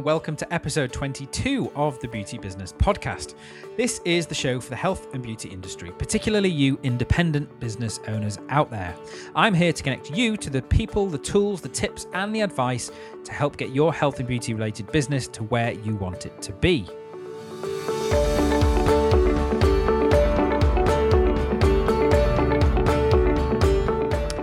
and welcome to episode 22 of the Beauty Business Podcast. This is the show for the health and beauty industry, particularly you independent business owners out there. I'm here to connect you to the people, the tools, the tips, and the advice to help get your health and beauty related business to where you want it to be.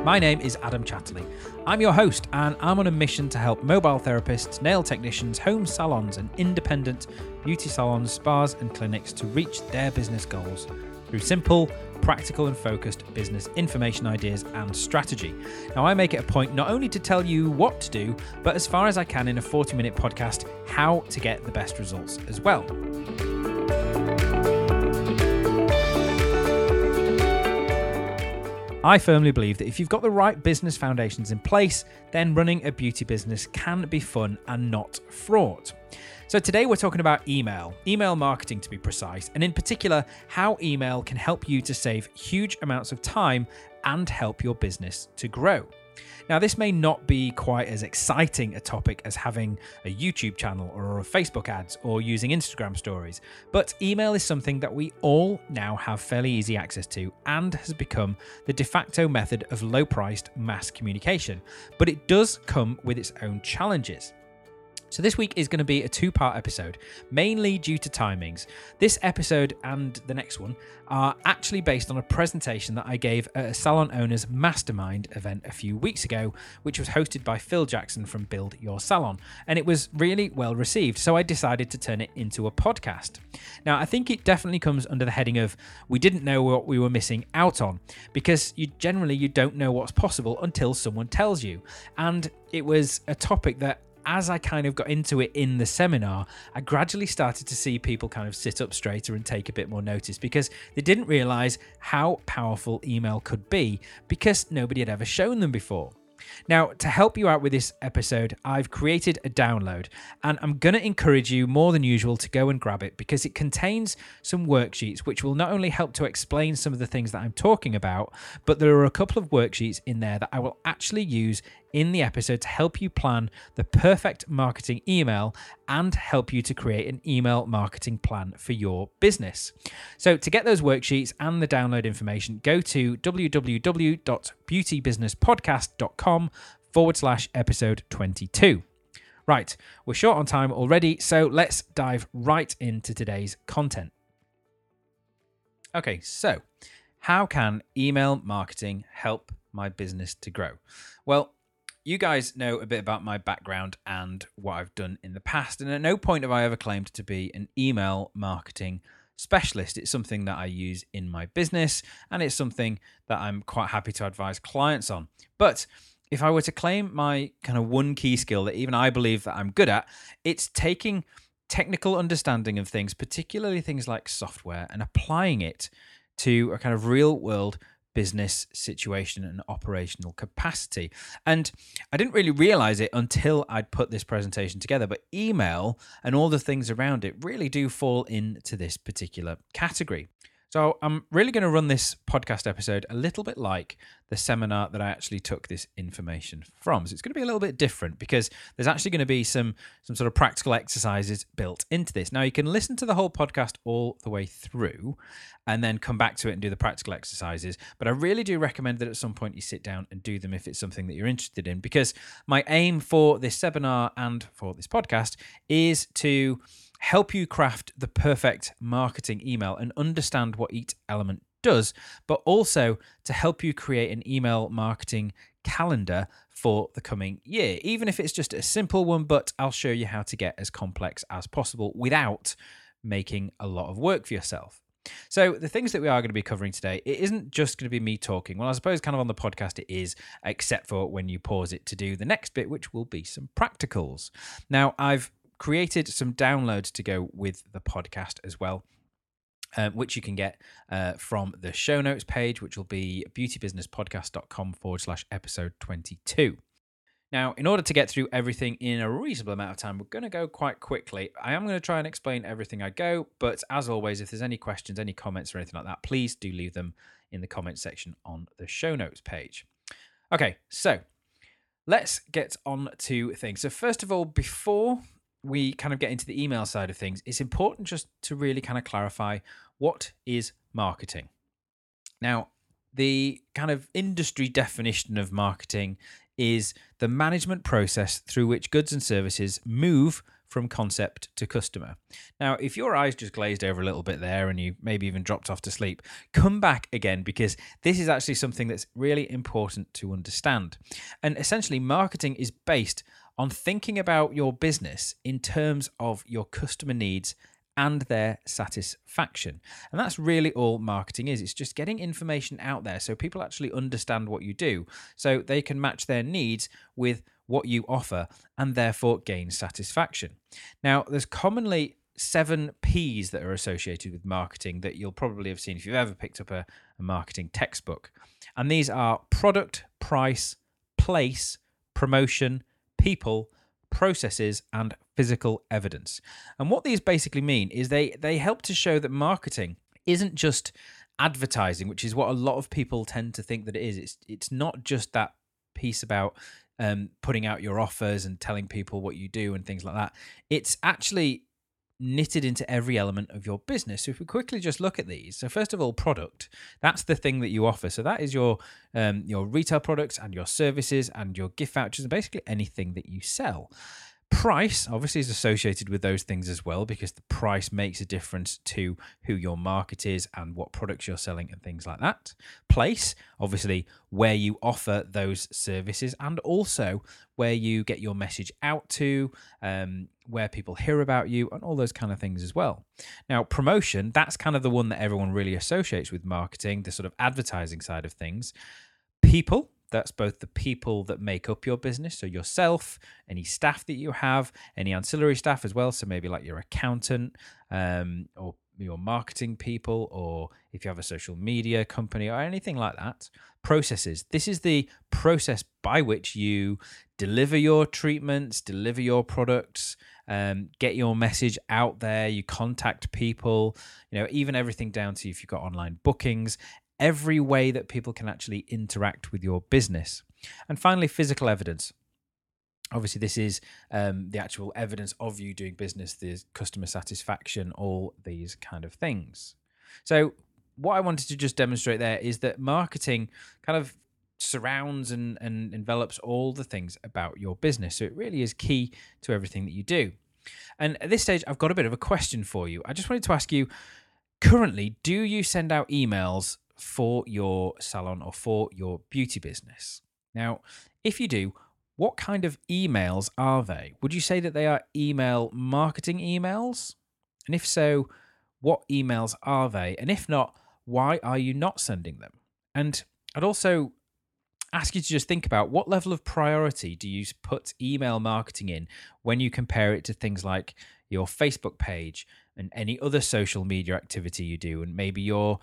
My name is Adam Chatterley. I'm your host, and I'm on a mission to help mobile therapists, nail technicians, home salons, and independent beauty salons, spas, and clinics to reach their business goals through simple, practical, and focused business information, ideas, and strategy. Now, I make it a point not only to tell you what to do, but as far as I can in a 40-minute podcast, how to get the best results as well. I firmly believe that if you've got the right business foundations in place, then running a beauty business can be fun and not fraught. So today we're talking about email marketing to be precise, and in particular, how email can help you to save huge amounts of time and help your business to grow. Now, this may not be quite as exciting a topic as having a YouTube channel or Facebook ads or using Instagram stories, but email is something that we all now have fairly easy access to and has become the de facto method of low-priced mass communication. But it does come with its own challenges. So this week is going to be a two-part episode, mainly due to timings. This episode and the next one are actually based on a presentation that I gave at a Salon Owners Mastermind event a few weeks ago, which was hosted by Phil Jackson from Build Your Salon, and it was really well received, so I decided to turn it into a podcast. Now, I think it definitely comes under the heading of we didn't know what we were missing out on, because you generally don't know what's possible until someone tells you. And it was a topic that, as I kind of got into it in the seminar, I gradually started to see people kind of sit up straighter and take a bit more notice, because they didn't realize how powerful email could be because nobody had ever shown them before. Now, to help you out with this episode, I've created a download, and I'm going to encourage you more than usual to go and grab it, because it contains some worksheets which will not only help to explain some of the things that I'm talking about, but there are a couple of worksheets in there that I will actually use in the episode to help you plan the perfect marketing email and help you to create an email marketing plan for your business. So to get those worksheets and the download information, go to www.beautybusinesspodcast.com/episode22. Right, we're short on time already, so let's dive right into today's content. Okay, so how can email marketing help my business to grow? Well, you guys know a bit about my background and what I've done in the past, and at no point have I ever claimed to be an email marketing specialist. It's something that I use in my business, and it's something that I'm quite happy to advise clients on. But if I were to claim my kind of one key skill that even I believe that I'm good at, it's taking technical understanding of things, particularly things like software, and applying it to a kind of real world business situation and operational capacity. And I didn't really realize it until I'd put this presentation together, but email and all the things around it really do fall into this particular category. So I'm really going to run this podcast episode a little bit like the seminar that I actually took this information from. So it's going to be a little bit different, because there's actually going to be some sort of practical exercises built into this. Now, you can listen to the whole podcast all the way through and then come back to it and do the practical exercises. But I really do recommend that at some point you sit down and do them if it's something that you're interested in, because my aim for this seminar and for this podcast is to help you craft the perfect marketing email and understand what each element does, but also to help you create an email marketing calendar for the coming year, even if it's just a simple one. But I'll show you how to get as complex as possible without making a lot of work for yourself. So the things that we are going to be covering today, it isn't just going to be me talking. Well, I suppose kind of on the podcast it is, except for when you pause it to do the next bit, which will be some practicals. Now, I've created some downloads to go with the podcast as well, which you can get from the show notes page, which will be beautybusinesspodcast.com/episode22. Now, in order to get through everything in a reasonable amount of time, we're going to go quite quickly. I am going to try and explain everything I go, but as always, if there's any questions, any comments or anything like that, please do leave them in the comment section on the show notes page. Okay, so let's get on to things. So first of all, before we kind of get into the email side of things, it's important just to really kind of clarify, what is marketing? Now, the kind of industry definition of marketing is the management process through which goods and services move from concept to customer. Now, if your eyes just glazed over a little bit there and you maybe even dropped off to sleep, come back again, because this is actually something that's really important to understand. And essentially, marketing is based on thinking about your business in terms of your customer needs and their satisfaction. And that's really all marketing is. It's just getting information out there so people actually understand what you do, so they can match their needs with what you offer and therefore gain satisfaction. Now, there's commonly 7 P's that are associated with marketing that you'll probably have seen if you've ever picked up a marketing textbook. And these are product, price, place, promotion, people, processes, and physical evidence. And what these basically mean is they help to show that marketing isn't just advertising, which is what a lot of people tend to think that it is. It's not just that piece about putting out your offers and telling people what you do and things like that. It's actually knitted into every element of your business. So if we quickly just look at these. So first of all, product, that's the thing that you offer. So that is your retail products and your services and your gift vouchers and basically anything that you sell. Price obviously is associated with those things as well, because the price makes a difference to who your market is and what products you're selling and things like that. Place, obviously where you offer those services and also where you get your message out to, where people hear about you and all those kind of things as well. Now, promotion, that's kind of the one that everyone really associates with marketing, the sort of advertising side of things. People, that's both the people that make up your business, so yourself, any staff that you have, any ancillary staff as well, so maybe like your accountant or your marketing people, or if you have a social media company or anything like that. Processes, this is the process by which you deliver your treatments, deliver your products, get your message out there, you contact people, you know, even everything down to if you've got online bookings, every way that people can actually interact with your business. And finally, physical evidence. Obviously, this is the actual evidence of you doing business, the customer satisfaction, all these kind of things. So what I wanted to just demonstrate there is that marketing kind of surrounds and envelops all the things about your business. So it really is key to everything that you do. And at this stage, I've got a bit of a question for you. I just wanted to ask you, currently, do you send out emails for your salon or for your beauty business? Now, if you do, what kind of emails are they? Would you say that they are email marketing emails? And if so, what emails are they? And if not, why are you not sending them? And I'd also ask you to just think about, what level of priority do you put email marketing in when you compare it to things like your Facebook page and any other social media activity you do, and maybe your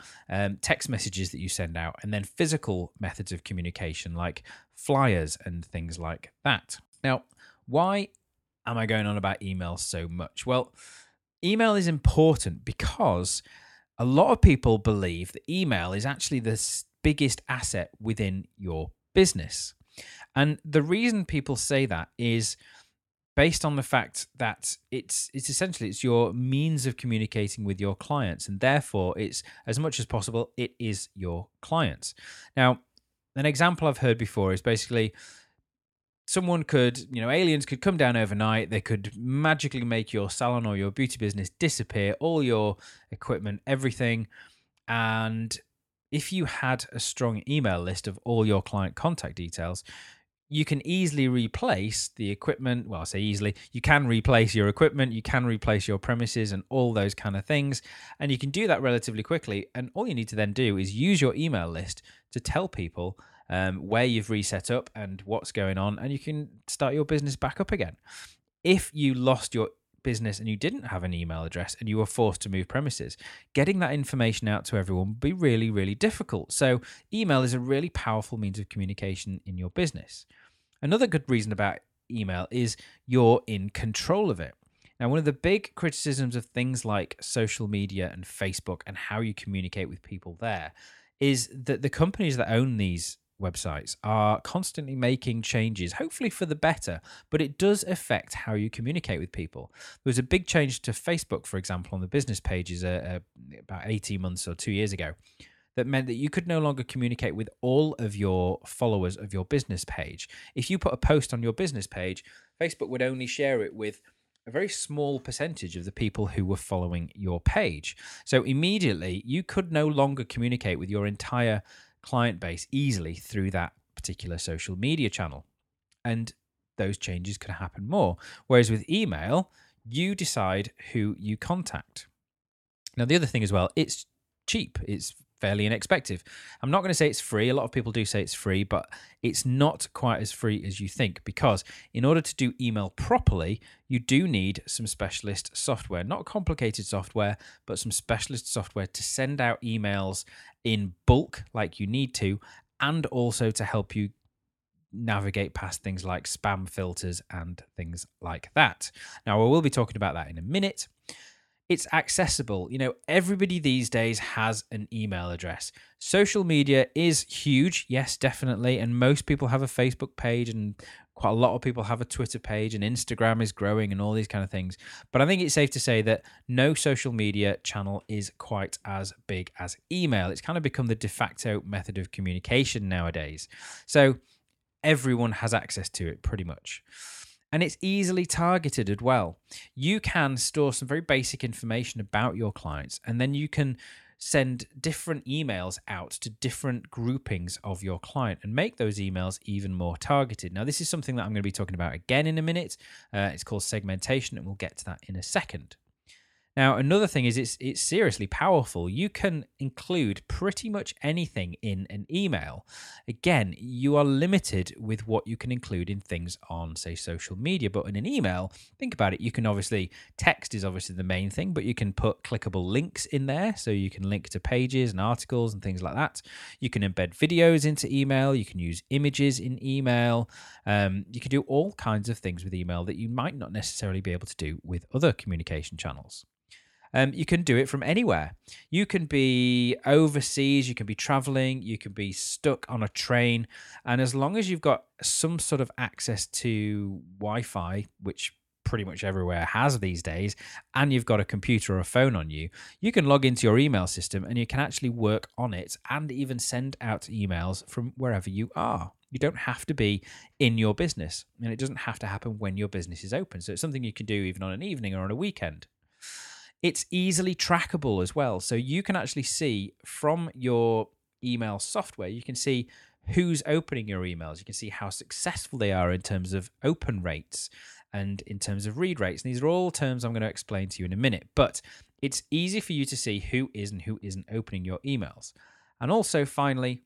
text messages that you send out, and then physical methods of communication like flyers and things like that. Now, why am I going on about email so much? Well, email is important because a lot of people believe that email is actually the biggest asset within your business. And the reason people say that is based on the fact that it's essentially, it's your means of communicating with your clients, and therefore it's, as much as possible, it is your clients. Now, an example I've heard before is basically someone could, you know, aliens could come down overnight, they could magically make your salon or your beauty business disappear, all your equipment, everything, and if you had a strong email list of all your client contact details, you can easily replace the equipment. Well, I say easily, you can replace your equipment, you can replace your premises and all those kind of things. And you can do that relatively quickly. And all you need to then do is use your email list to tell people where you've reset up and what's going on, and you can start your business back up again. If you lost your business and you didn't have an email address and you were forced to move premises, getting that information out to everyone would be really, really difficult. So email is a really powerful means of communication in your business. Another good reason about email is you're in control of it. Now, one of the big criticisms of things like social media and Facebook and how you communicate with people there is that the companies that own these websites are constantly making changes, hopefully for the better, but it does affect how you communicate with people. There was a big change to Facebook, for example, on the business pages about 18 months or 2 years ago that meant that you could no longer communicate with all of your followers of your business page. If you put a post on your business page, Facebook would only share it with a very small percentage of the people who were following your page. So immediately, you could no longer communicate with your entire client base easily through that particular social media channel. And those changes could happen more. Whereas with email, you decide who you contact. Now, the other thing as well, it's cheap. It's fairly inexpensive. I'm not going to say it's free. A lot of people do say it's free, but it's not quite as free as you think, because in order to do email properly, you do need some specialist software, not complicated software, but some specialist software to send out emails in bulk like you need to, and also to help you navigate past things like spam filters and things like that. Now, I will be talking about that in a minute. It's accessible. You know, everybody these days has an email address. Social media is huge. Yes, definitely. And most people have a Facebook page, and quite a lot of people have a Twitter page, and Instagram is growing and all these kind of things. But I think it's safe to say that no social media channel is quite as big as email. It's kind of become the de facto method of communication nowadays. So everyone has access to it pretty much. And it's easily targeted as well. You can store some very basic information about your clients, and then you can send different emails out to different groupings of your client and make those emails even more targeted. Now, this is something that I'm going to be talking about again in a minute. It's called segmentation, and we'll get to that in a second. Now, another thing is it's seriously powerful. You can include pretty much anything in an email. Again, you are limited with what you can include in things on, say, social media. But in an email, think about it. You can obviously, text is obviously the main thing, but you can put clickable links in there. So you can link to pages and articles and things like that. You can embed videos into email. You can use images in email. You can do all kinds of things with email that you might not necessarily be able to do with other communication channels. You can do it from anywhere. You can be overseas, you can be traveling, you can be stuck on a train. And as long as you've got some sort of access to Wi-Fi, which pretty much everywhere has these days, and you've got a computer or a phone on you, you can log into your email system and you can actually work on it and even send out emails from wherever you are. You don't have to be in your business, and it doesn't have to happen when your business is open. So it's something you can do even on an evening or on a weekend. It's easily trackable as well. So you can actually see from your email software, you can see who's opening your emails. You can see how successful they are in terms of open rates and in terms of read rates. And these are all terms I'm going to explain to you in a minute. But it's easy for you to see who is and who isn't opening your emails. And also, finally,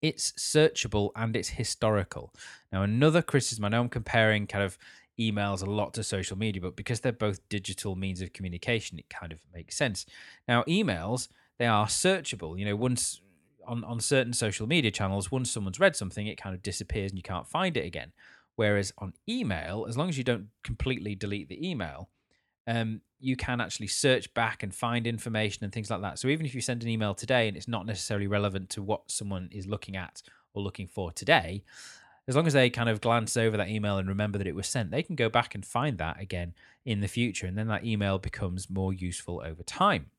it's searchable and it's historical. Now, another criticism, I know I'm comparing kind of emails a lot to social media, but because they're both digital means of communication, it kind of makes sense. Now, emails, they are searchable. You know, once on certain social media channels, once someone's read something, it kind of disappears and you can't find it again. Whereas on email, as long as you don't completely delete the email, you can actually search back and find information and things like that. So even if you send an email today and it's not necessarily relevant to what someone is looking at or looking for today, as long as they kind of glance over that email and remember that it was sent, they can go back and find that again in the future. And then that email becomes more useful over time.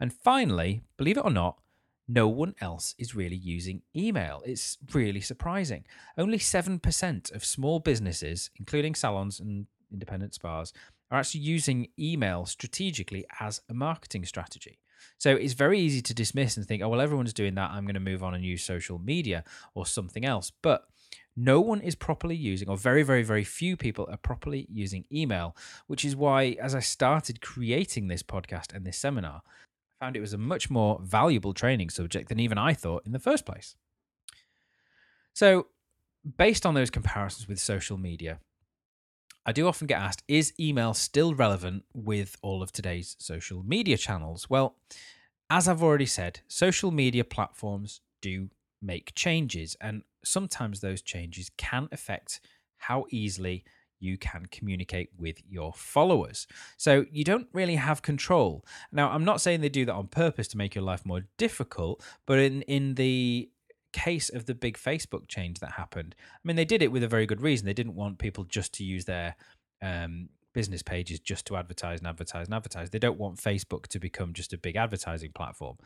And finally, believe it or not, no one else is really using email. It's really surprising. Only 7% of small businesses, including salons and independent spas, are actually using email strategically as a marketing strategy. So it's very easy to dismiss and think, oh, well, everyone's doing that. I'm going to move on and use social media or something else. But no one is properly using, or very, very, very few people are properly using email, which is why, as I started creating this podcast and this seminar, I found it was a much more valuable training subject than even I thought in the first place. So based on those comparisons with social media, I do often get asked, is email still relevant with all of today's social media channels? Well, as I've already said, social media platforms do make changes, and sometimes those changes can affect how easily you can communicate with your followers. So you don't really have control. Now, I'm not saying they do that on purpose to make your life more difficult, but in the case of the big Facebook change that happened. I mean, they did it with a very good reason. They didn't want people just to use their business pages just to advertise and advertise and advertise. They don't want Facebook to become just a big advertising platform.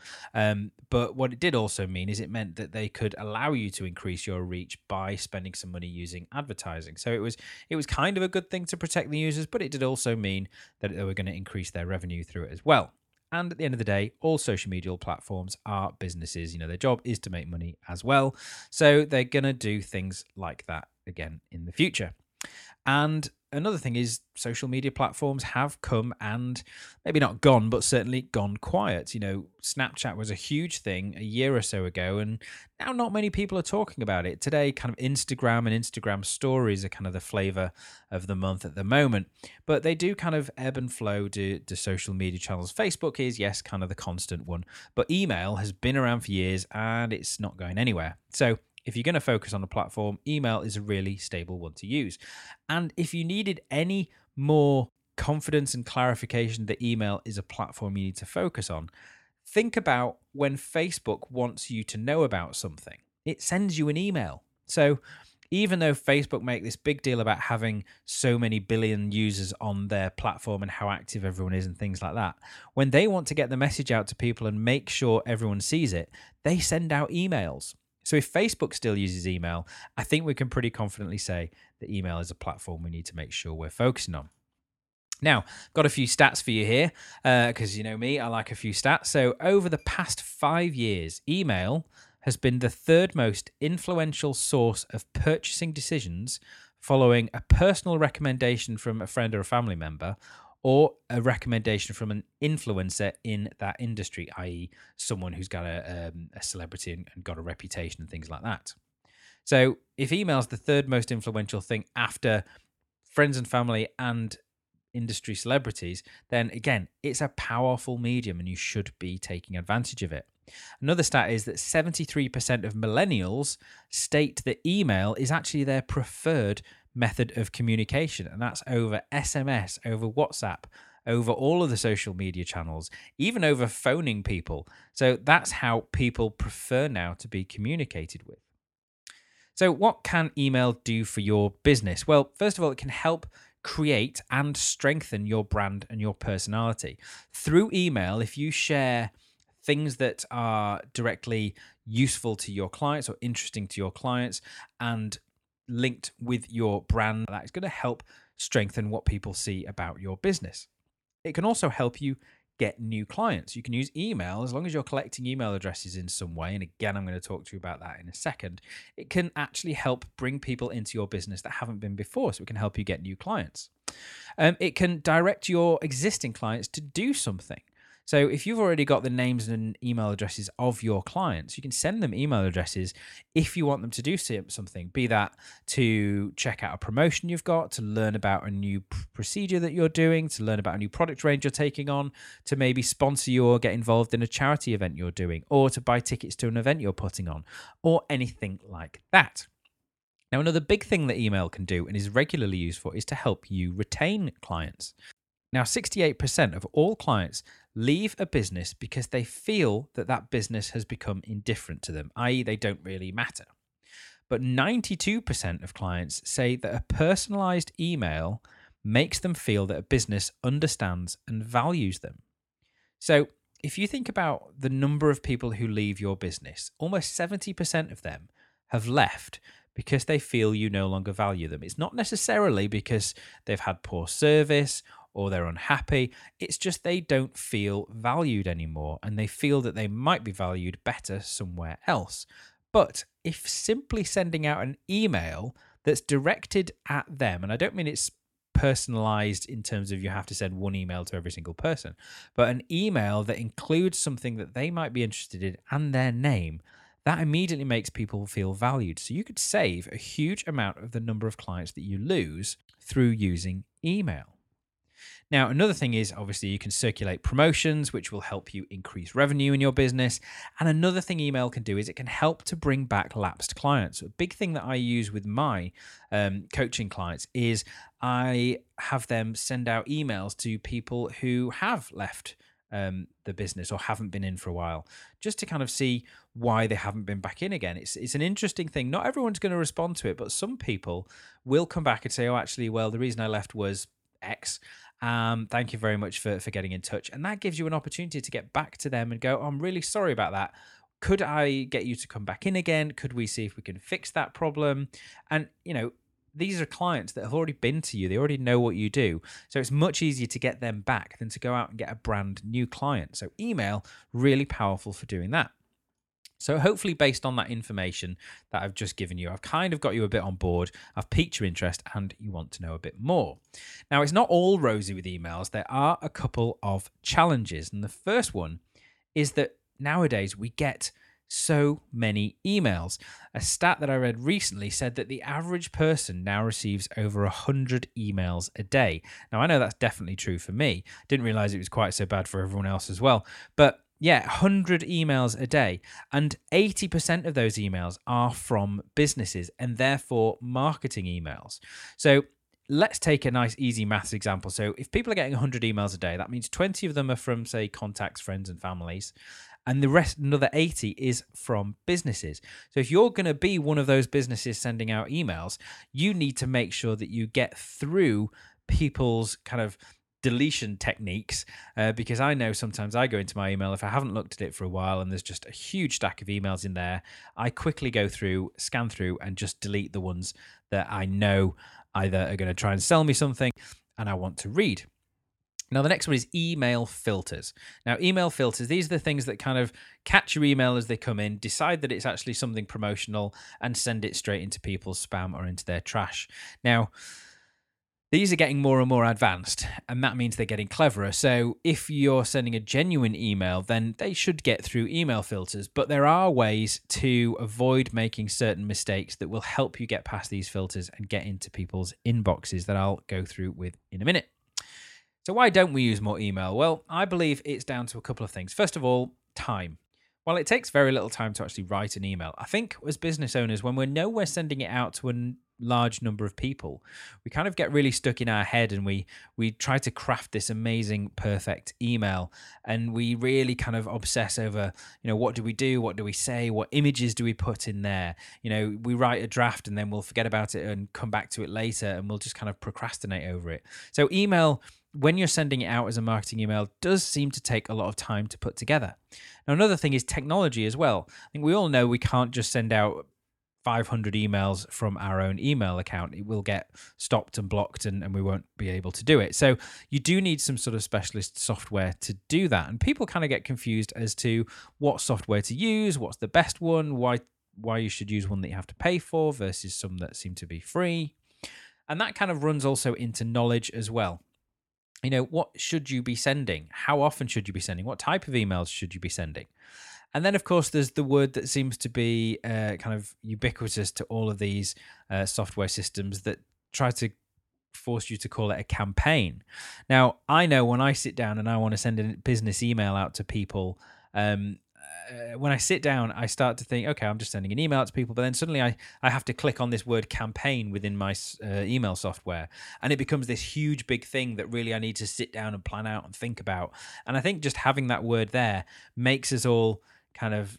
But what it did also mean is it meant that they could allow you to increase your reach by spending some money using advertising. So it was kind of a good thing to protect the users, but it did also mean that they were going to increase their revenue through it as well. And at the end of the day, all social media platforms are businesses. You know, their job is to make money as well. So they're going to do things like that again in the future. And another thing is social media platforms have come and maybe not gone, but certainly gone quiet. You know, Snapchat was a huge thing a year or so ago, and now not many people are talking about it. Today, kind of Instagram and Instagram stories are kind of the flavor of the month at the moment, but they do kind of ebb and flow to social media channels. Facebook is, yes, kind of the constant one, but email has been around for years and it's not going anywhere. So if you're going to focus on a platform, email is a really stable one to use. And if you needed any more confidence and clarification that email is a platform you need to focus on, think about when Facebook wants you to know about something. It sends you an email. So even though Facebook make this big deal about having so many billion users on their platform and how active everyone is and things like that, when they want to get the message out to people and make sure everyone sees it, they send out emails. So if Facebook still uses email, I think we can pretty confidently say that email is a platform we need to make sure we're focusing on. Now, got a few stats for you here, because you know me, I like a few stats. So over the past 5 years, email has been the third most influential source of purchasing decisions following a personal recommendation from a friend or a family member, or a recommendation from an influencer in that industry, i.e. someone who's got a celebrity and got a reputation and things like that. So if email's the third most influential thing after friends and family and industry celebrities, then again, it's a powerful medium and you should be taking advantage of it. Another stat is that 73% of millennials state that email is actually their preferred method of communication, and that's over SMS, over WhatsApp, over all of the social media channels, even over phoning people. So that's how people prefer now to be communicated with. So what can email do for your business? Well, first of all, it can help create and strengthen your brand and your personality. Through email, if you share things that are directly useful to your clients or interesting to your clients and linked with your brand, that is going to help strengthen what people see about your business. It can also help you get new clients. You can use email as long as you're collecting email addresses in some way. And again, I'm going to talk to you about that in a second. It can actually help bring people into your business that haven't been before, so it can help you get new clients. It can direct your existing clients to do something. So if you've already got the names and email addresses of your clients, you can send them email addresses if you want them to do something, be that to check out a promotion you've got, to learn about a new procedure that you're doing, to learn about a new product range you're taking on, to maybe sponsor you or get involved in a charity event you're doing, or to buy tickets to an event you're putting on, or anything like that. Now, another big thing that email can do and is regularly used for is to help you retain clients. Now, 68% of all clients leave a business because they feel that business has become indifferent to them, i.e. they don't really matter. But 92% of clients say that a personalized email makes them feel that a business understands and values them. So if you think about the number of people who leave your business, almost 70% of them have left because they feel you no longer value them. It's not necessarily because they've had poor service or they're unhappy, it's just they don't feel valued anymore and they feel that they might be valued better somewhere else. But if simply sending out an email that's directed at them, and I don't mean it's personalized in terms of you have to send one email to every single person, but an email that includes something that they might be interested in and their name, that immediately makes people feel valued. So you could save a huge amount of the number of clients that you lose through using email. Now, another thing is obviously you can circulate promotions, which will help you increase revenue in your business. And another thing email can do is it can help to bring back lapsed clients. So a big thing that I use with my coaching clients is I have them send out emails to people who have left the business or haven't been in for a while, just to kind of see why they haven't been back in again. It's an interesting thing. Not everyone's going to respond to it, but some people will come back and say, oh, actually, well, the reason I left was X. Thank you very much for getting in touch. And that gives you an opportunity to get back to them and go, oh, I'm really sorry about that. Could I get you to come back in again? Could we see if we can fix that problem? And, you know, these are clients that have already been to you. They already know what you do. So it's much easier to get them back than to go out and get a brand new client. So email, really powerful for doing that. So hopefully based on that information that I've just given you, I've kind of got you a bit on board. I've piqued your interest and you want to know a bit more. Now, it's not all rosy with emails. There are a couple of challenges. And the first one is that nowadays we get so many emails. A stat that I read recently said that the average person now receives over 100 emails a day. Now, I know that's definitely true for me. Didn't realize it was quite so bad for everyone else as well. But yeah, 100 emails a day. And 80% of those emails are from businesses and therefore marketing emails. So let's take a nice easy maths example. So if people are getting 100 emails a day, that means 20 of them are from, say, contacts, friends and families. And the rest, another 80, is from businesses. So if you're going to be one of those businesses sending out emails, you need to make sure that you get through people's kind of deletion techniques, because I know sometimes I go into my email, if I haven't looked at it for a while and there's just a huge stack of emails in there, I quickly go through, scan through, and just delete the ones that I know either are going to try and sell me something and I want to read. Now, the next one is email filters. Now, email filters, these are the things that kind of catch your email as they come in, decide that it's actually something promotional, and send it straight into people's spam or into their trash. Now, these are getting more and more advanced, and that means they're getting cleverer. So if you're sending a genuine email, then they should get through email filters, but there are ways to avoid making certain mistakes that will help you get past these filters and get into people's inboxes that I'll go through with in a minute. So why don't we use more email? Well, I believe it's down to a couple of things. First of all, time. While it takes very little time to actually write an email, I think as business owners, when we know we're sending it out to a large number of people, we kind of get really stuck in our head and we try to craft this amazing, perfect email. And we really kind of obsess over, you know, what do we do? What do we say? What images do we put in there? You know, we write a draft and then we'll forget about it and come back to it later and we'll just kind of procrastinate over it. So email, when you're sending it out as a marketing email, does seem to take a lot of time to put together. Now, another thing is technology as well. I think we all know we can't just send out 500 emails from our own email account. It will get stopped and blocked and we won't be able to do it. So you do need some sort of specialist software to do that. And people kind of get confused as to what software to use, what's the best one, why you should use one that you have to pay for versus some that seem to be free. And that kind of runs also into knowledge as well. You know, what should you be sending? How often should you be sending? What type of emails should you be sending? And then, of course, there's the word that seems to be kind of ubiquitous to all of these software systems that try to force you to call it a campaign. Now, I know when I sit down and I want to send a business email out to people, when I sit down, I start to think, okay, I'm just sending an email to people, but then suddenly I have to click on this word campaign within my email software, and it becomes this huge big thing that really I need to sit down and plan out and think about. And I think just having that word there makes us all kind of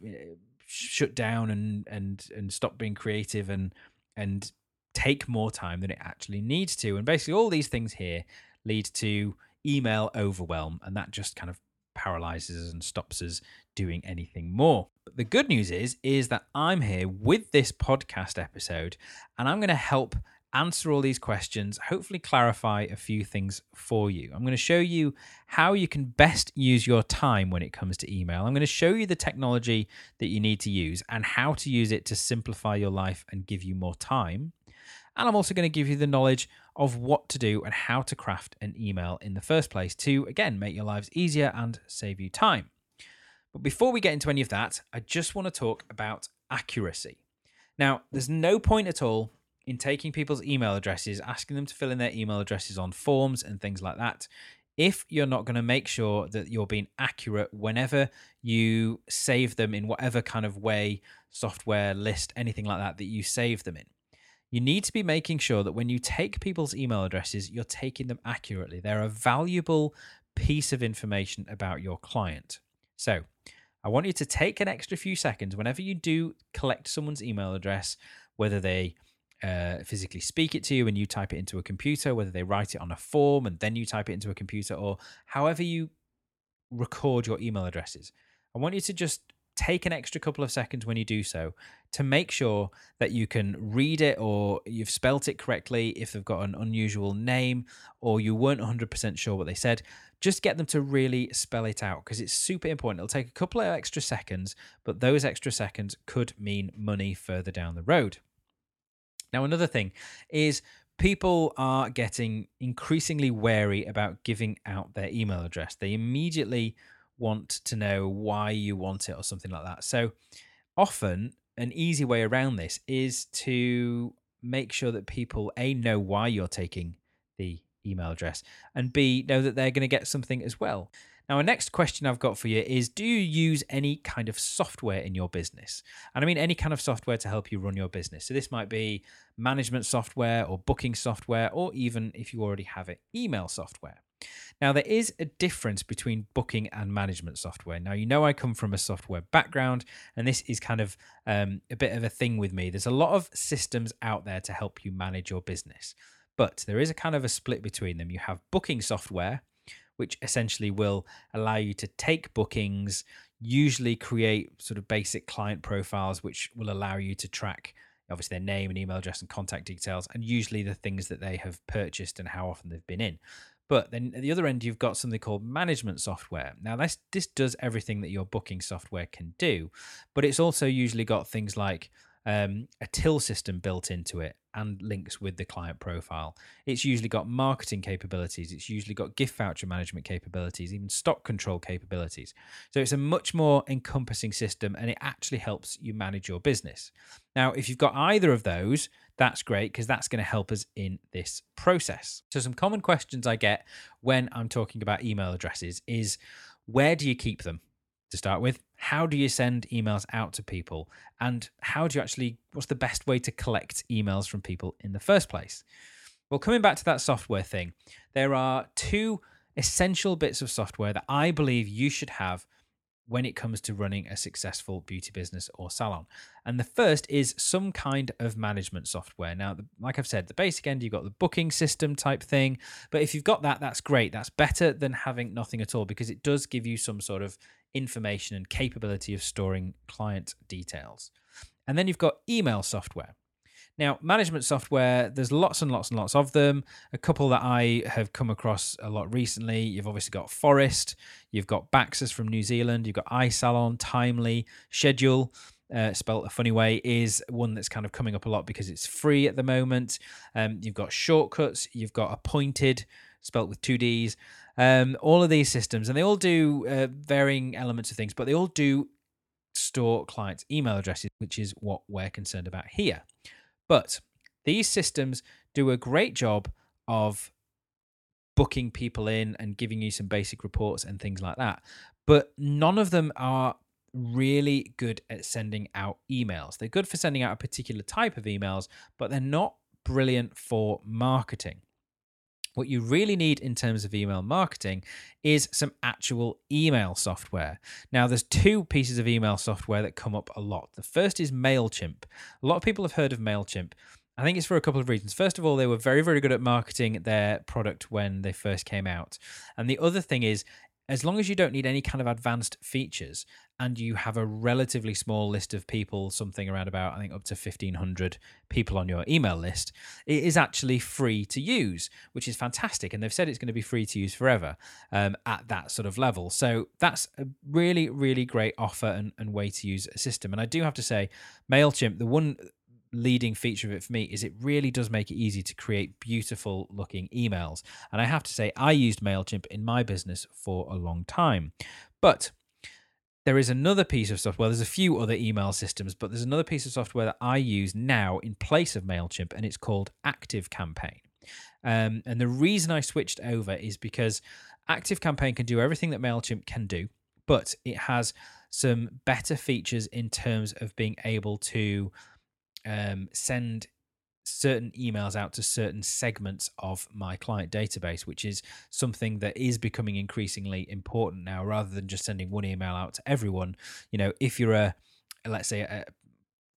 shut down and stop being creative and take more time than it actually needs to. And basically all these things here lead to email overwhelm, and that just kind of paralyzes and stops us doing anything more. But the good news is that I'm here with this podcast episode and I'm going to help answer all these questions, hopefully clarify a few things for you. I'm going to show you how you can best use your time when it comes to email. I'm going to show you the technology that you need to use and how to use it to simplify your life and give you more time. And I'm also going to give you the knowledge of what to do and how to craft an email in the first place to, again, make your lives easier and save you time. But before we get into any of that, I just want to talk about accuracy. Now, there's no point at all in taking people's email addresses, asking them to fill in their email addresses on forms and things like that, if you're not going to make sure that you're being accurate whenever you save them in whatever kind of way, software, list, anything like that, that you save them in. You need to be making sure that when you take people's email addresses, you're taking them accurately. They're a valuable piece of information about your client. So I want you to take an extra few seconds whenever you do collect someone's email address, whether they physically speak it to you and you type it into a computer, whether they write it on a form and then you type it into a computer, or however you record your email addresses. I want you to just take an extra couple of seconds when you do so to make sure that you can read it, or you've spelt it correctly if they've got an unusual name or you weren't 100% sure what they said. Just get them to really spell it out, because it's super important. It'll take a couple of extra seconds, but those extra seconds could mean money further down the road. Now, another thing is people are getting increasingly wary about giving out their email address. They immediately want to know why you want it or something like that. So often an easy way around this is to make sure that people A, know why you're taking the email address, and B, know that they're going to get something as well. Now, our next question I've got for you is, do you use any kind of software in your business? And I mean any kind of software to help you run your business. So this might be management software or booking software, or even if you already have it, email software. Now, there is a difference between booking and management software. Now, you know I come from a software background, and this is kind of a bit of a thing with me. There's a lot of systems out there to help you manage your business, but there is a kind of a split between them. You have booking software, which essentially will allow you to take bookings, usually create sort of basic client profiles, which will allow you to track obviously their name and email address and contact details, and usually the things that they have purchased and how often they've been in. But then at the other end, you've got something called management software. Now, this does everything that your booking software can do, but it's also usually got things like a till system built into it and links with the client profile. It's usually got marketing capabilities. It's usually got gift voucher management capabilities, even stock control capabilities. So it's a much more encompassing system, and it actually helps you manage your business. Now, if you've got either of those, that's great, because that's going to help us in this process. So some common questions I get when I'm talking about email addresses is, where do you keep them? To start with, how do you send emails out to people, and how do you actually, what's the best way to collect emails from people in the first place? Well, coming back to that software thing, there are two essential bits of software that I believe you should have when it comes to running a successful beauty business or salon. And the first is some kind of management software. Now, like I've said, the basic end, you've got the booking system type thing, but if you've got that, that's great. That's better than having nothing at all, because it does give you some sort of information and capability of storing client details. And then you've got email software. Now, management software, there's lots and lots and lots of them. A couple that I have come across a lot recently, you've obviously got Forest, you've got Baxters from New Zealand, you've got iSalon, Timely, Schedule, spelt a funny way, is one that's kind of coming up a lot because it's free at the moment. You've got Shortcuts, you've got Appointed, spelt with two D's. All of these systems, and they all do varying elements of things, but they all do store clients' email addresses, which is what we're concerned about here. But these systems do a great job of booking people in and giving you some basic reports and things like that, but none of them are really good at sending out emails. They're good for sending out a particular type of emails, but they're not brilliant for marketing. What you really need in terms of email marketing is some actual email software. Now, there's two pieces of email software that come up a lot. The first is MailChimp. A lot of people have heard of MailChimp. I think it's for a couple of reasons. First of all, they were very, very good at marketing their product when they first came out. And the other thing is, as long as you don't need any kind of advanced features and you have a relatively small list of people, something around about, I think, up to 1,500 people on your email list, it is actually free to use, which is fantastic. And they've said it's going to be free to use forever at that sort of level. So that's a really, really great offer and way to use a system. And I do have to say, MailChimp, the one leading feature of it for me is it really does make it easy to create beautiful looking emails. And I have to say, I used MailChimp in my business for a long time. But there is another piece of software, there's a few other email systems, but there's another piece of software that I use now in place of MailChimp, and it's called ActiveCampaign. And the reason I switched over is because ActiveCampaign can do everything that MailChimp can do, but it has some better features in terms of being able to send certain emails out to certain segments of my client database, which is something that is becoming increasingly important now, rather than just sending one email out to everyone. You know, if you're a, let's say, a,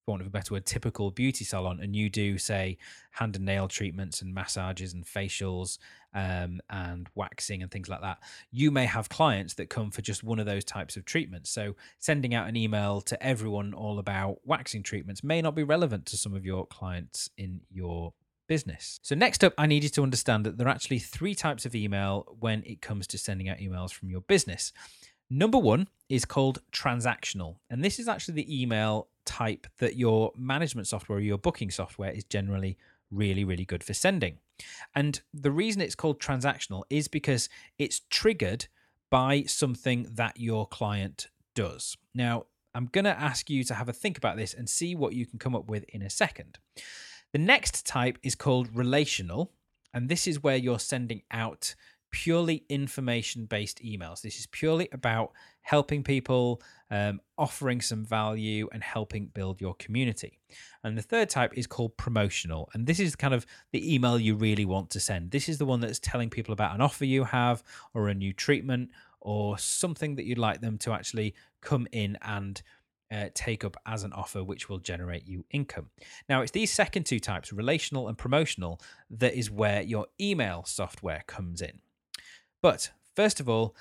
for want of a better word, typical beauty salon, and you do, say, hand and nail treatments and massages and facials and waxing and things like that, you may have clients that come for just one of those types of treatments. So sending out an email to everyone all about waxing treatments may not be relevant to some of your clients in your business. So next up, I need you to understand that there are actually three types of email when it comes to sending out emails from your business. Number one is called transactional, and this is actually the email type that your management software or your booking software is generally really, really good for sending. And the reason it's called transactional is because it's triggered by something that your client does. Now, I'm going to ask you to have a think about this and see what you can come up with in a second. The next type is called relational, and this is where you're sending out purely information-based emails. This is purely about helping people, offering some value, and helping build your community. And the third type is called promotional. And this is kind of the email you really want to send. This is the one that's telling people about an offer you have, or a new treatment, or something that you'd like them to actually come in and take up as an offer, which will generate you income. Now, it's these second two types, relational and promotional, that is where your email software comes in. But first of all,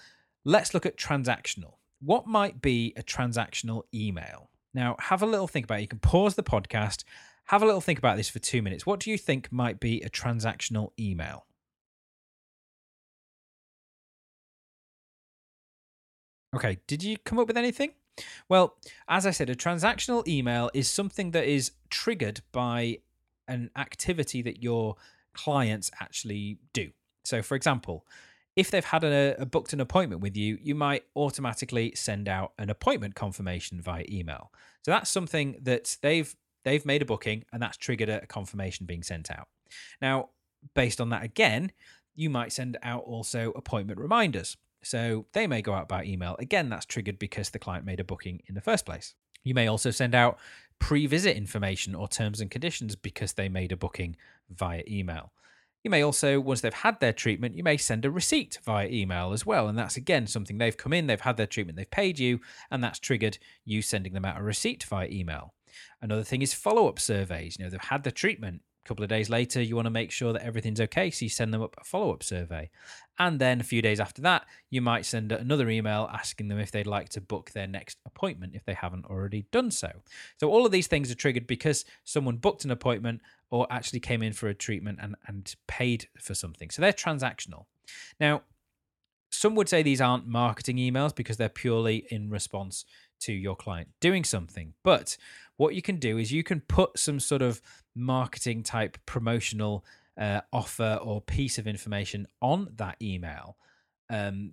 let's look at transactional. What might be a transactional email? Now, have a little think about it. You can pause the podcast, have a little think about this for 2 minutes. What do you think might be a transactional email? Okay, did you come up with anything? Well, as I said, a transactional email is something that is triggered by an activity that your clients actually do. So, for example, if they've had a booked an appointment with you, you might automatically send out an appointment confirmation via email. So that's something that they've made a booking, and that's triggered a confirmation being sent out. Now, based on that again, you might send out also appointment reminders. So they may go out by email. Again, that's triggered because the client made a booking in the first place. You may also send out pre-visit information or terms and conditions because they made a booking via email. You may also, once they've had their treatment, you may send a receipt via email as well. And that's, again, something they've come in, they've had their treatment, they've paid you, and that's triggered you sending them out a receipt via email. Another thing is follow-up surveys. You know, they've had the treatment. A couple of days later, you want to make sure that everything's okay, so you send them up a follow-up survey. And then a few days after that, you might send another email asking them if they'd like to book their next appointment if they haven't already done so. So all of these things are triggered because someone booked an appointment or actually came in for a treatment and paid for something. So they're transactional. Now, some would say these aren't marketing emails because they're purely in response to your client doing something. But what you can do is you can put some sort of marketing type promotional offer or piece of information on that email,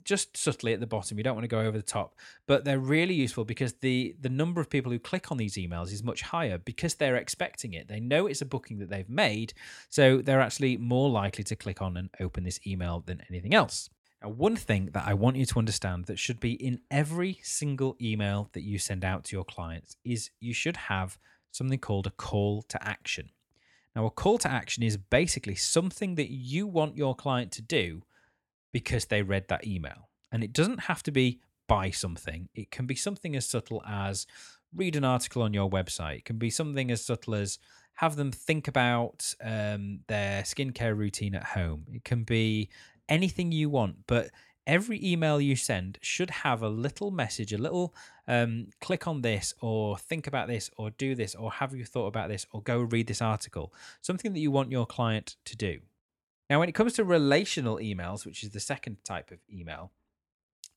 just subtly at the bottom. You don't want to go over the top, but they're really useful because the number of people who click on these emails is much higher because they're expecting it. They know it's a booking that they've made, so they're actually more likely to click on and open this email than anything else. Now, one thing that I want you to understand that should be in every single email that you send out to your clients is you should have something called a call to action. Now, a call to action is basically something that you want your client to do because they read that email. And it doesn't have to be buy something. It can be something as subtle as read an article on your website. It can be something as subtle as have them think about their skincare routine at home. It can be anything you want, but every email you send should have a little message, a little click on this, or think about this, or do this, or have you thought about this, or go read this article, something that you want your client to do. Now, when it comes to relational emails, which is the second type of email,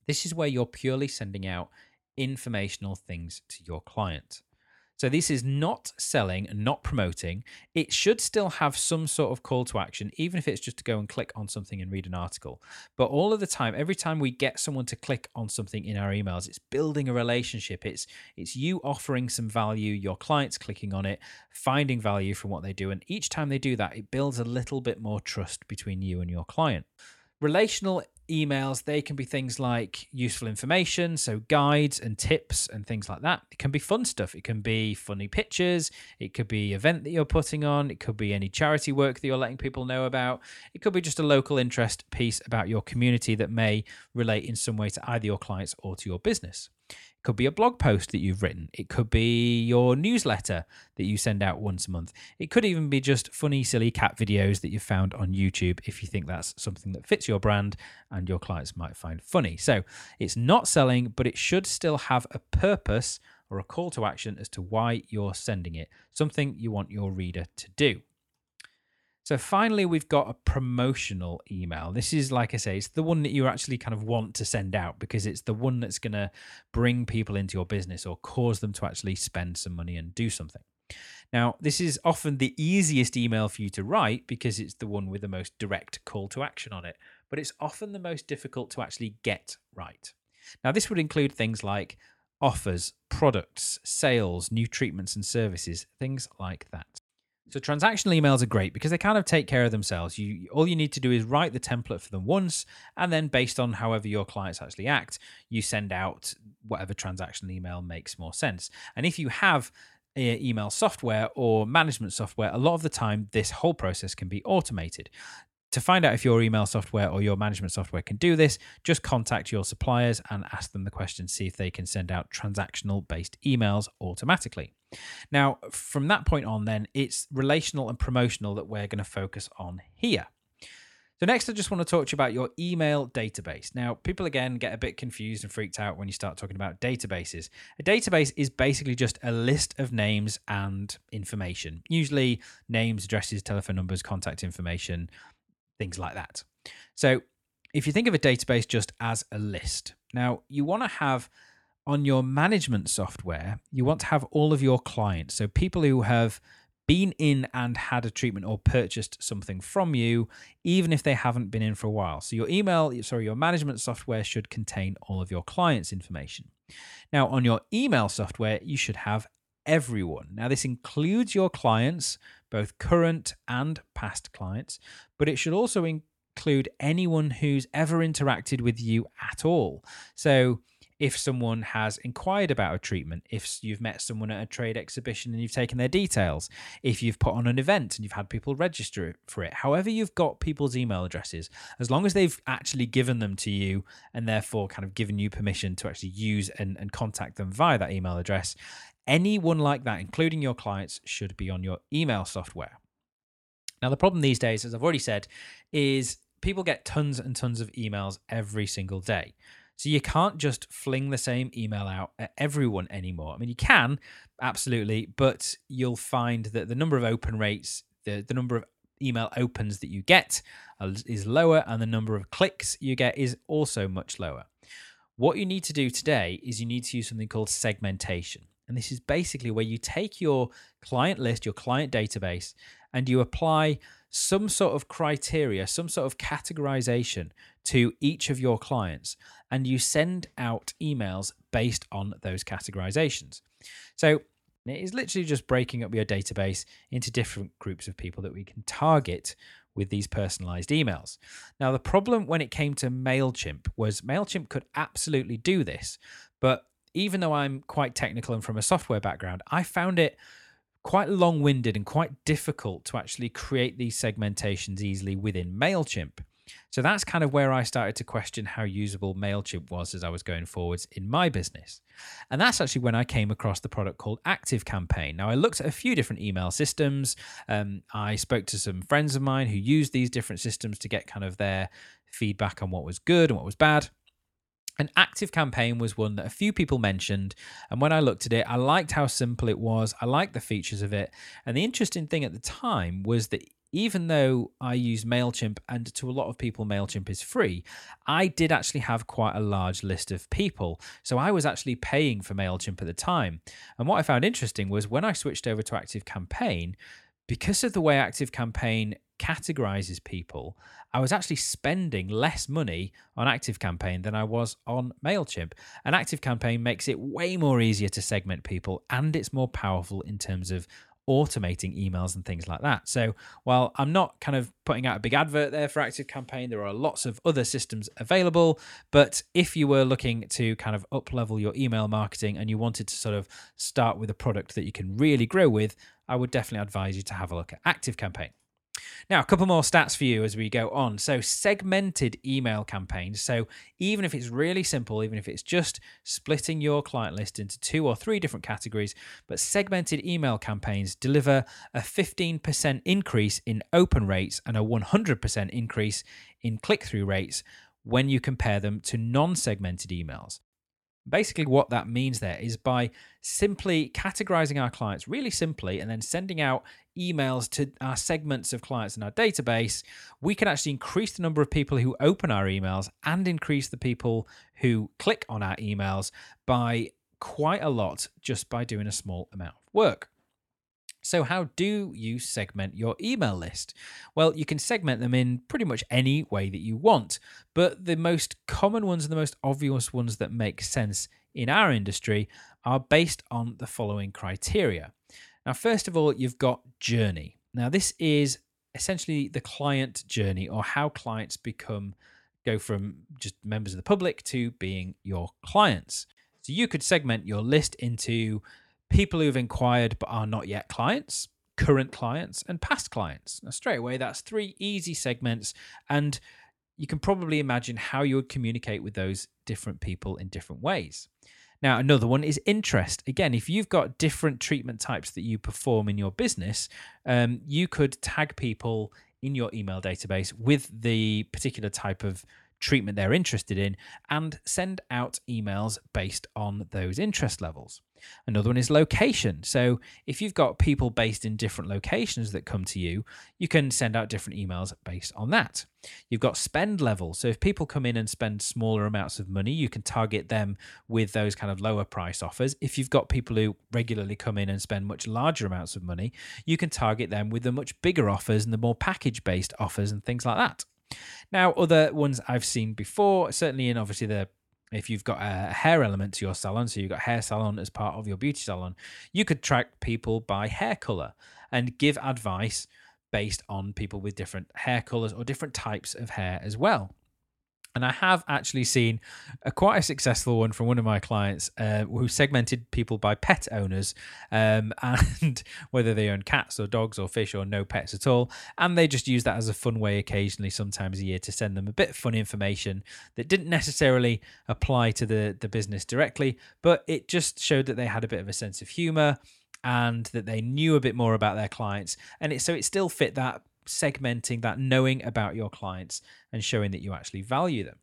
this is where you're purely sending out informational things to your client. So this is not selling, not promoting. It should still have some sort of call to action, even if it's just to go and click on something and read an article. But all of the time, every time we get someone to click on something in our emails, it's building a relationship. It's you offering some value, your clients clicking on it, finding value from what they do. And each time they do that, it builds a little bit more trust between you and your client. Relational emails, they can be things like useful information, so guides and tips and things like that. It can be fun stuff. It can be funny pictures. It could be an event that you're putting on. It could be any charity work that you're letting people know about. It could be just a local interest piece about your community that may relate in some way to either your clients or to your business. It could be a blog post that you've written. It could be your newsletter that you send out once a month. It could even be just funny, silly cat videos that you've found on YouTube if you think that's something that fits your brand and your clients might find funny. So it's not selling, but it should still have a purpose or a call to action as to why you're sending it, something you want your reader to do. So finally, we've got a promotional email. This is, like I say, it's the one that you actually kind of want to send out because it's the one that's going to bring people into your business or cause them to actually spend some money and do something. Now, this is often the easiest email for you to write because it's the one with the most direct call to action on it, but it's often the most difficult to actually get right. Now, this would include things like offers, products, sales, new treatments and services, things like that. So transactional emails are great because they kind of take care of themselves. All you need to do is write the template for them once, and then based on however your clients actually act, you send out whatever transactional email makes more sense. And if you have email software or management software, a lot of the time this whole process can be automated. To find out if your email software or your management software can do this, just contact your suppliers and ask them the question, see if they can send out transactional-based emails automatically. Now, from that point on then, it's relational and promotional that we're going to focus on here. So next, I just want to talk to you about your email database. Now, people, again, get a bit confused and freaked out when you start talking about databases. A database is basically just a list of names and information, usually names, addresses, telephone numbers, contact information, things like that. So if you think of a database just as a list, now you want to have on your management software, you want to have all of your clients. So people who have been in and had a treatment or purchased something from you, even if they haven't been in for a while. So your management software should contain all of your clients' information. Now on your email software, you should have everyone. Now this includes your clients, both current and past clients, but it should also include anyone who's ever interacted with you at all. So if someone has inquired about a treatment, if you've met someone at a trade exhibition and you've taken their details, if you've put on an event and you've had people register for it, however you've got people's email addresses, as long as they've actually given them to you and therefore kind of given you permission to actually use and contact them via that email address, anyone like that, including your clients, should be on your email software. Now, the problem these days, as I've already said, is people get tons and tons of emails every single day. So you can't just fling the same email out at everyone anymore. I mean, you can, absolutely, but you'll find that the number of open rates, the number of email opens that you get is lower, and the number of clicks you get is also much lower. What you need to do today is you need to use something called segmentation. And this is basically where you take your client list, your client database, and you apply some sort of criteria, some sort of categorization to each of your clients, and you send out emails based on those categorizations. So it is literally just breaking up your database into different groups of people that we can target with these personalized emails. Now, the problem when it came to MailChimp was MailChimp could absolutely do this, but even though I'm quite technical and from a software background, I found it quite long-winded and quite difficult to actually create these segmentations easily within MailChimp. So that's kind of where I started to question how usable MailChimp was as I was going forwards in my business. And that's actually when I came across the product called ActiveCampaign. Now, I looked at a few different email systems. I spoke to some friends of mine who used these different systems to get kind of their feedback on what was good and what was bad. An ActiveCampaign was one that a few people mentioned, and when I looked at it, I liked how simple it was. I liked the features of it, and the interesting thing at the time was that even though I use MailChimp, and to a lot of people MailChimp is free, I did actually have quite a large list of people. So I was actually paying for MailChimp at the time. And what I found interesting was when I switched over to ActiveCampaign, because of the way ActiveCampaign categorizes people, I was actually spending less money on ActiveCampaign than I was on MailChimp. And ActiveCampaign makes it way more easier to segment people, and it's more powerful in terms of automating emails and things like that. So while I'm not kind of putting out a big advert there for ActiveCampaign, there are lots of other systems available. But if you were looking to kind of up-level your email marketing and you wanted to sort of start with a product that you can really grow with, I would definitely advise you to have a look at ActiveCampaign. Now, a couple more stats for you as we go on. So segmented email campaigns. So even if it's really simple, even if it's just splitting your client list into 2 or 3 different categories, but segmented email campaigns deliver a 15% increase in open rates and a 100% increase in click-through rates when you compare them to non-segmented emails. Basically what that means there is by simply categorizing our clients really simply and then sending out emails to our segments of clients in our database, we can actually increase the number of people who open our emails and increase the people who click on our emails by quite a lot just by doing a small amount of work. So how do you segment your email list? Well, you can segment them in pretty much any way that you want, but the most common ones and the most obvious ones that make sense in our industry are based on the following criteria. Now, first of all, you've got journey. Now, this is essentially the client journey or how clients go from just members of the public to being your clients. So you could segment your list into people who've inquired but are not yet clients, current clients, and past clients. Now, straight away, that's 3 easy segments, and you can probably imagine how you would communicate with those different people in different ways. Now, another one is interest. Again, if you've got different treatment types that you perform in your business, you could tag people in your email database with the particular type of treatment they're interested in and send out emails based on those interest levels. Another one is location. So if you've got people based in different locations that come to you, you can send out different emails based on that. You've got spend level. So if people come in and spend smaller amounts of money, you can target them with those kind of lower price offers. If you've got people who regularly come in and spend much larger amounts of money, you can target them with the much bigger offers and the more package-based offers and things like that. Now, other ones I've seen before, certainly in obviously if you've got a hair element to your salon, so you've got hair salon as part of your beauty salon, you could track people by hair color and give advice based on people with different hair colors or different types of hair as well. And I have actually seen quite a successful one from one of my clients who segmented people by pet owners and whether they own cats or dogs or fish or no pets at all. And they just use that as a fun way occasionally, sometimes a year, to send them a bit of fun information that didn't necessarily apply to the business directly, but it just showed that they had a bit of a sense of humor and that they knew a bit more about their clients. And so it still fit that segmenting, that knowing about your clients and showing that you actually value them.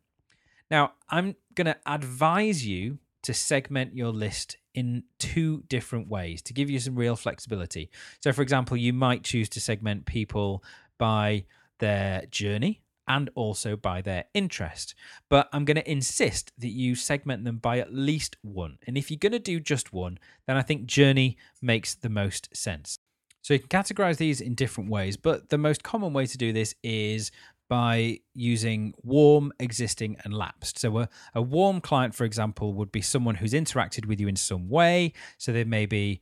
Now, I'm going to advise you to segment your list in 2 different ways to give you some real flexibility. So, for example, you might choose to segment people by their journey and also by their interest. But I'm going to insist that you segment them by at least one. And if you're going to do just one, then I think journey makes the most sense. So you can categorize these in different ways, but the most common way to do this is by using warm, existing, and lapsed. So a warm client, for example, would be someone who's interacted with you in some way. So they may be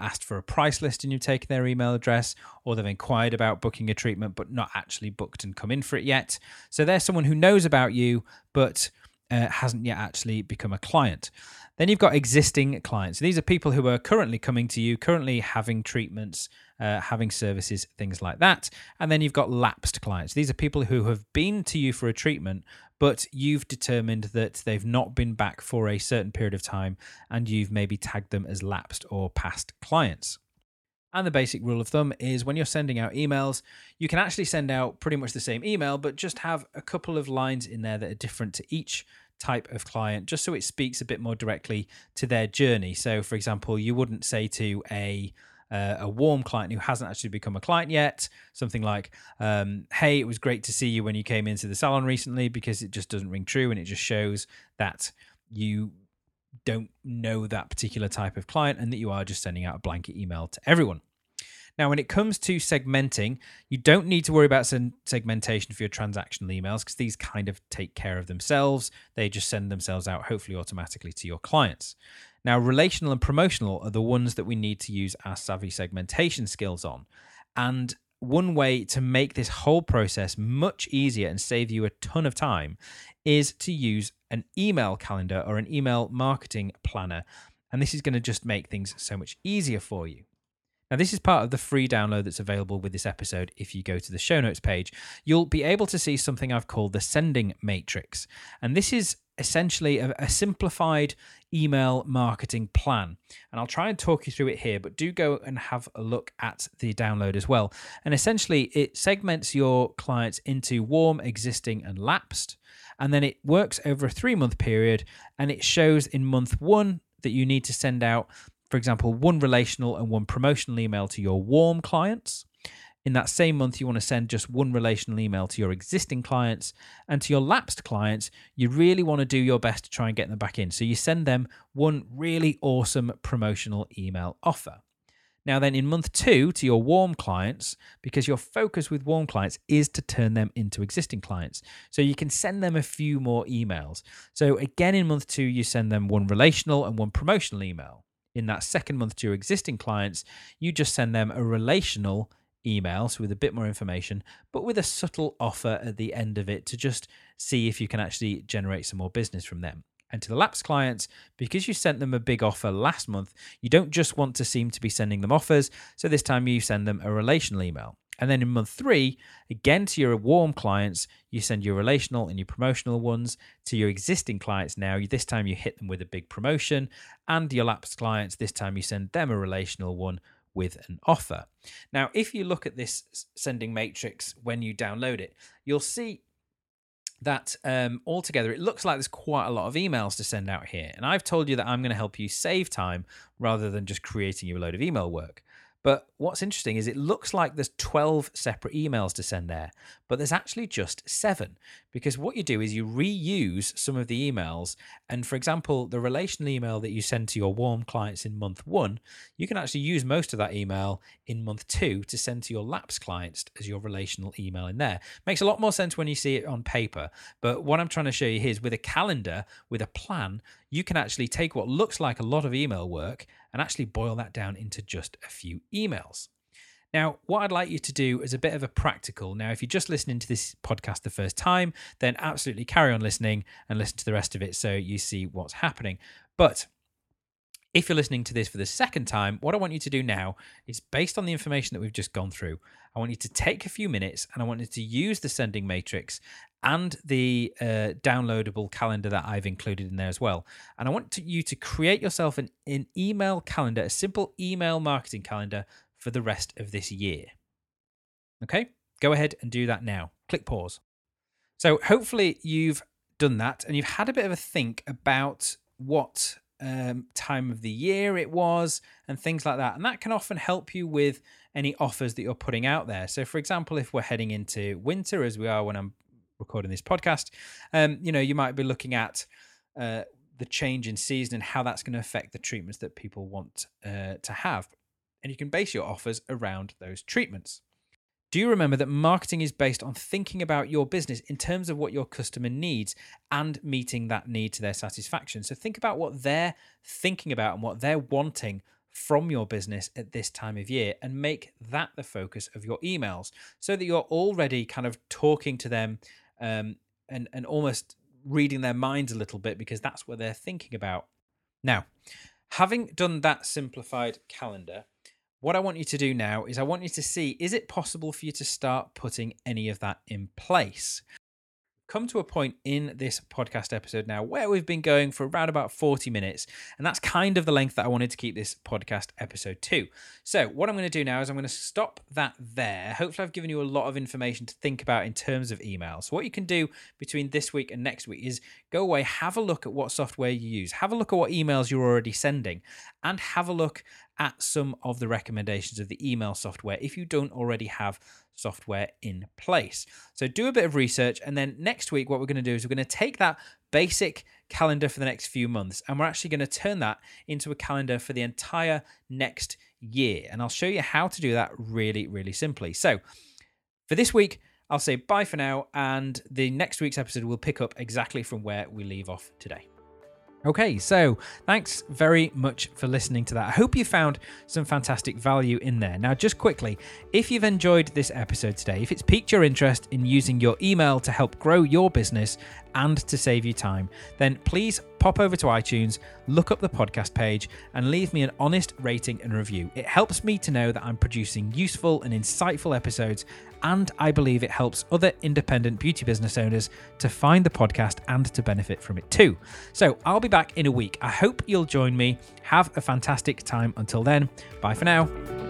asked for a price list and you've taken their email address, or they've inquired about booking a treatment but not actually booked and come in for it yet. So they're someone who knows about you but hasn't yet actually become a client. Then you've got existing clients. These are people who are currently coming to you, currently having treatments, having services, things like that. And then you've got lapsed clients. These are people who have been to you for a treatment, but you've determined that they've not been back for a certain period of time, and you've maybe tagged them as lapsed or past clients. And the basic rule of thumb is when you're sending out emails, you can actually send out pretty much the same email, but just have a couple of lines in there that are different to each type of client, just so it speaks a bit more directly to their journey. So, for example, you wouldn't say to a warm client who hasn't actually become a client yet something like, hey, it was great to see you when you came into the salon recently, because it just doesn't ring true, and it just shows that you don't know that particular type of client and that you are just sending out a blanket email to everyone. Now, when it comes to segmenting, you don't need to worry about segmentation for your transactional emails because these kind of take care of themselves. They just send themselves out, hopefully automatically, to your clients. Now, relational and promotional are the ones that we need to use our savvy segmentation skills on. And one way to make this whole process much easier and save you a ton of time is to use an email calendar or an email marketing planner. And this is going to just make things so much easier for you. Now, this is part of the free download that's available with this episode. If you go to the show notes page, you'll be able to see something I've called the sending matrix. And this is essentially a simplified email marketing plan. And I'll try and talk you through it here, but do go and have a look at the download as well. And essentially, it segments your clients into warm, existing, and lapsed. And then it works over a 3-month period. And it shows in month one that you need to send out, for example, one relational and one promotional email to your warm clients. In that same month, you want to send just one relational email to your existing clients, and to your lapsed clients, you really want to do your best to try and get them back in. So you send them one really awesome promotional email offer. Now then in month 2 to your warm clients, because your focus with warm clients is to turn them into existing clients. So you can send them a few more emails. So again, in month 2, you send them one relational and one promotional email. In that second month to your existing clients, you just send them a relational email, so with a bit more information, but with a subtle offer at the end of it to just see if you can actually generate some more business from them. And to the lapsed clients, because you sent them a big offer last month, you don't just want to seem to be sending them offers, so this time you send them a relational email. And then in month 3, again to your warm clients, you send your relational and your promotional ones. To your existing clients now, this time you hit them with a big promotion, and your lapsed clients, this time you send them a relational one with an offer. Now, if you look at this sending matrix when you download it, you'll see that altogether, it looks like there's quite a lot of emails to send out here. And I've told you that I'm going to help you save time rather than just creating you a load of email work. But what's interesting is it looks like there's 12 separate emails to send there, but there's actually just 7, because what you do is you reuse some of the emails. And for example, the relational email that you send to your warm clients in month 1, you can actually use most of that email in month 2 to send to your lapsed clients as your relational email in there. Makes a lot more sense when you see it on paper. But what I'm trying to show you here is with a calendar, with a plan, you can actually take what looks like a lot of email work and actually boil that down into just a few emails. Now, what I'd like you to do is a bit of a practical. Now, if you're just listening to this podcast the first time, then absolutely carry on listening and listen to the rest of it so you see what's happening. But if you're listening to this for the second time, what I want you to do now is, based on the information that we've just gone through, I want you to take a few minutes and I want you to use the sending matrix and the downloadable calendar that I've included in there as well. And I want you to create yourself an email calendar, a simple email marketing calendar for the rest of this year. Okay, go ahead and do that now. Click pause. So hopefully you've done that and you've had a bit of a think about what time of the year it was and things like that. And that can often help you with any offers that you're putting out there. So for example, if we're heading into winter, as we are when I'm recording this podcast, you might be looking at the change in season and how that's going to affect the treatments that people want to have. And you can base your offers around those treatments. Do you remember that marketing is based on thinking about your business in terms of what your customer needs and meeting that need to their satisfaction? So think about what they're thinking about and what they're wanting from your business at this time of year and make that the focus of your emails so that you're already kind of talking to them and almost reading their minds a little bit, because that's what they're thinking about. Now, having done that simplified calendar, what I want you to do now is I want you to see, is it possible for you to start putting any of that in place? Come to a point in this podcast episode now where we've been going for around about 40 minutes, and that's kind of the length that I wanted to keep this podcast episode to. So what I'm going to do now is I'm going to stop that there. Hopefully I've given you a lot of information to think about in terms of email. So what you can do between this week and next week is go away, have a look at what software you use, have a look at what emails you're already sending, and have a look at some of the recommendations of the email software if you don't already have software in place. So do a bit of research, and then next week what we're going to do is we're going to take that basic calendar for the next few months and we're actually going to turn that into a calendar for the entire next year. And I'll show you how to do that really, really simply. So for this week, I'll say bye for now, and the next week's episode will pick up exactly from where we leave off today. Okay, so thanks very much for listening to that. I hope you found some fantastic value in there. Now, just quickly, if you've enjoyed this episode today, if it's piqued your interest in using your email to help grow your business and to save you time, then please pop over to iTunes, look up the podcast page, and leave me an honest rating and review. It helps me to know that I'm producing useful and insightful episodes, and I believe it helps other independent beauty business owners to find the podcast and to benefit from it too. So I'll be back in a week. I hope you'll join me. Have a fantastic time until then. Bye for now.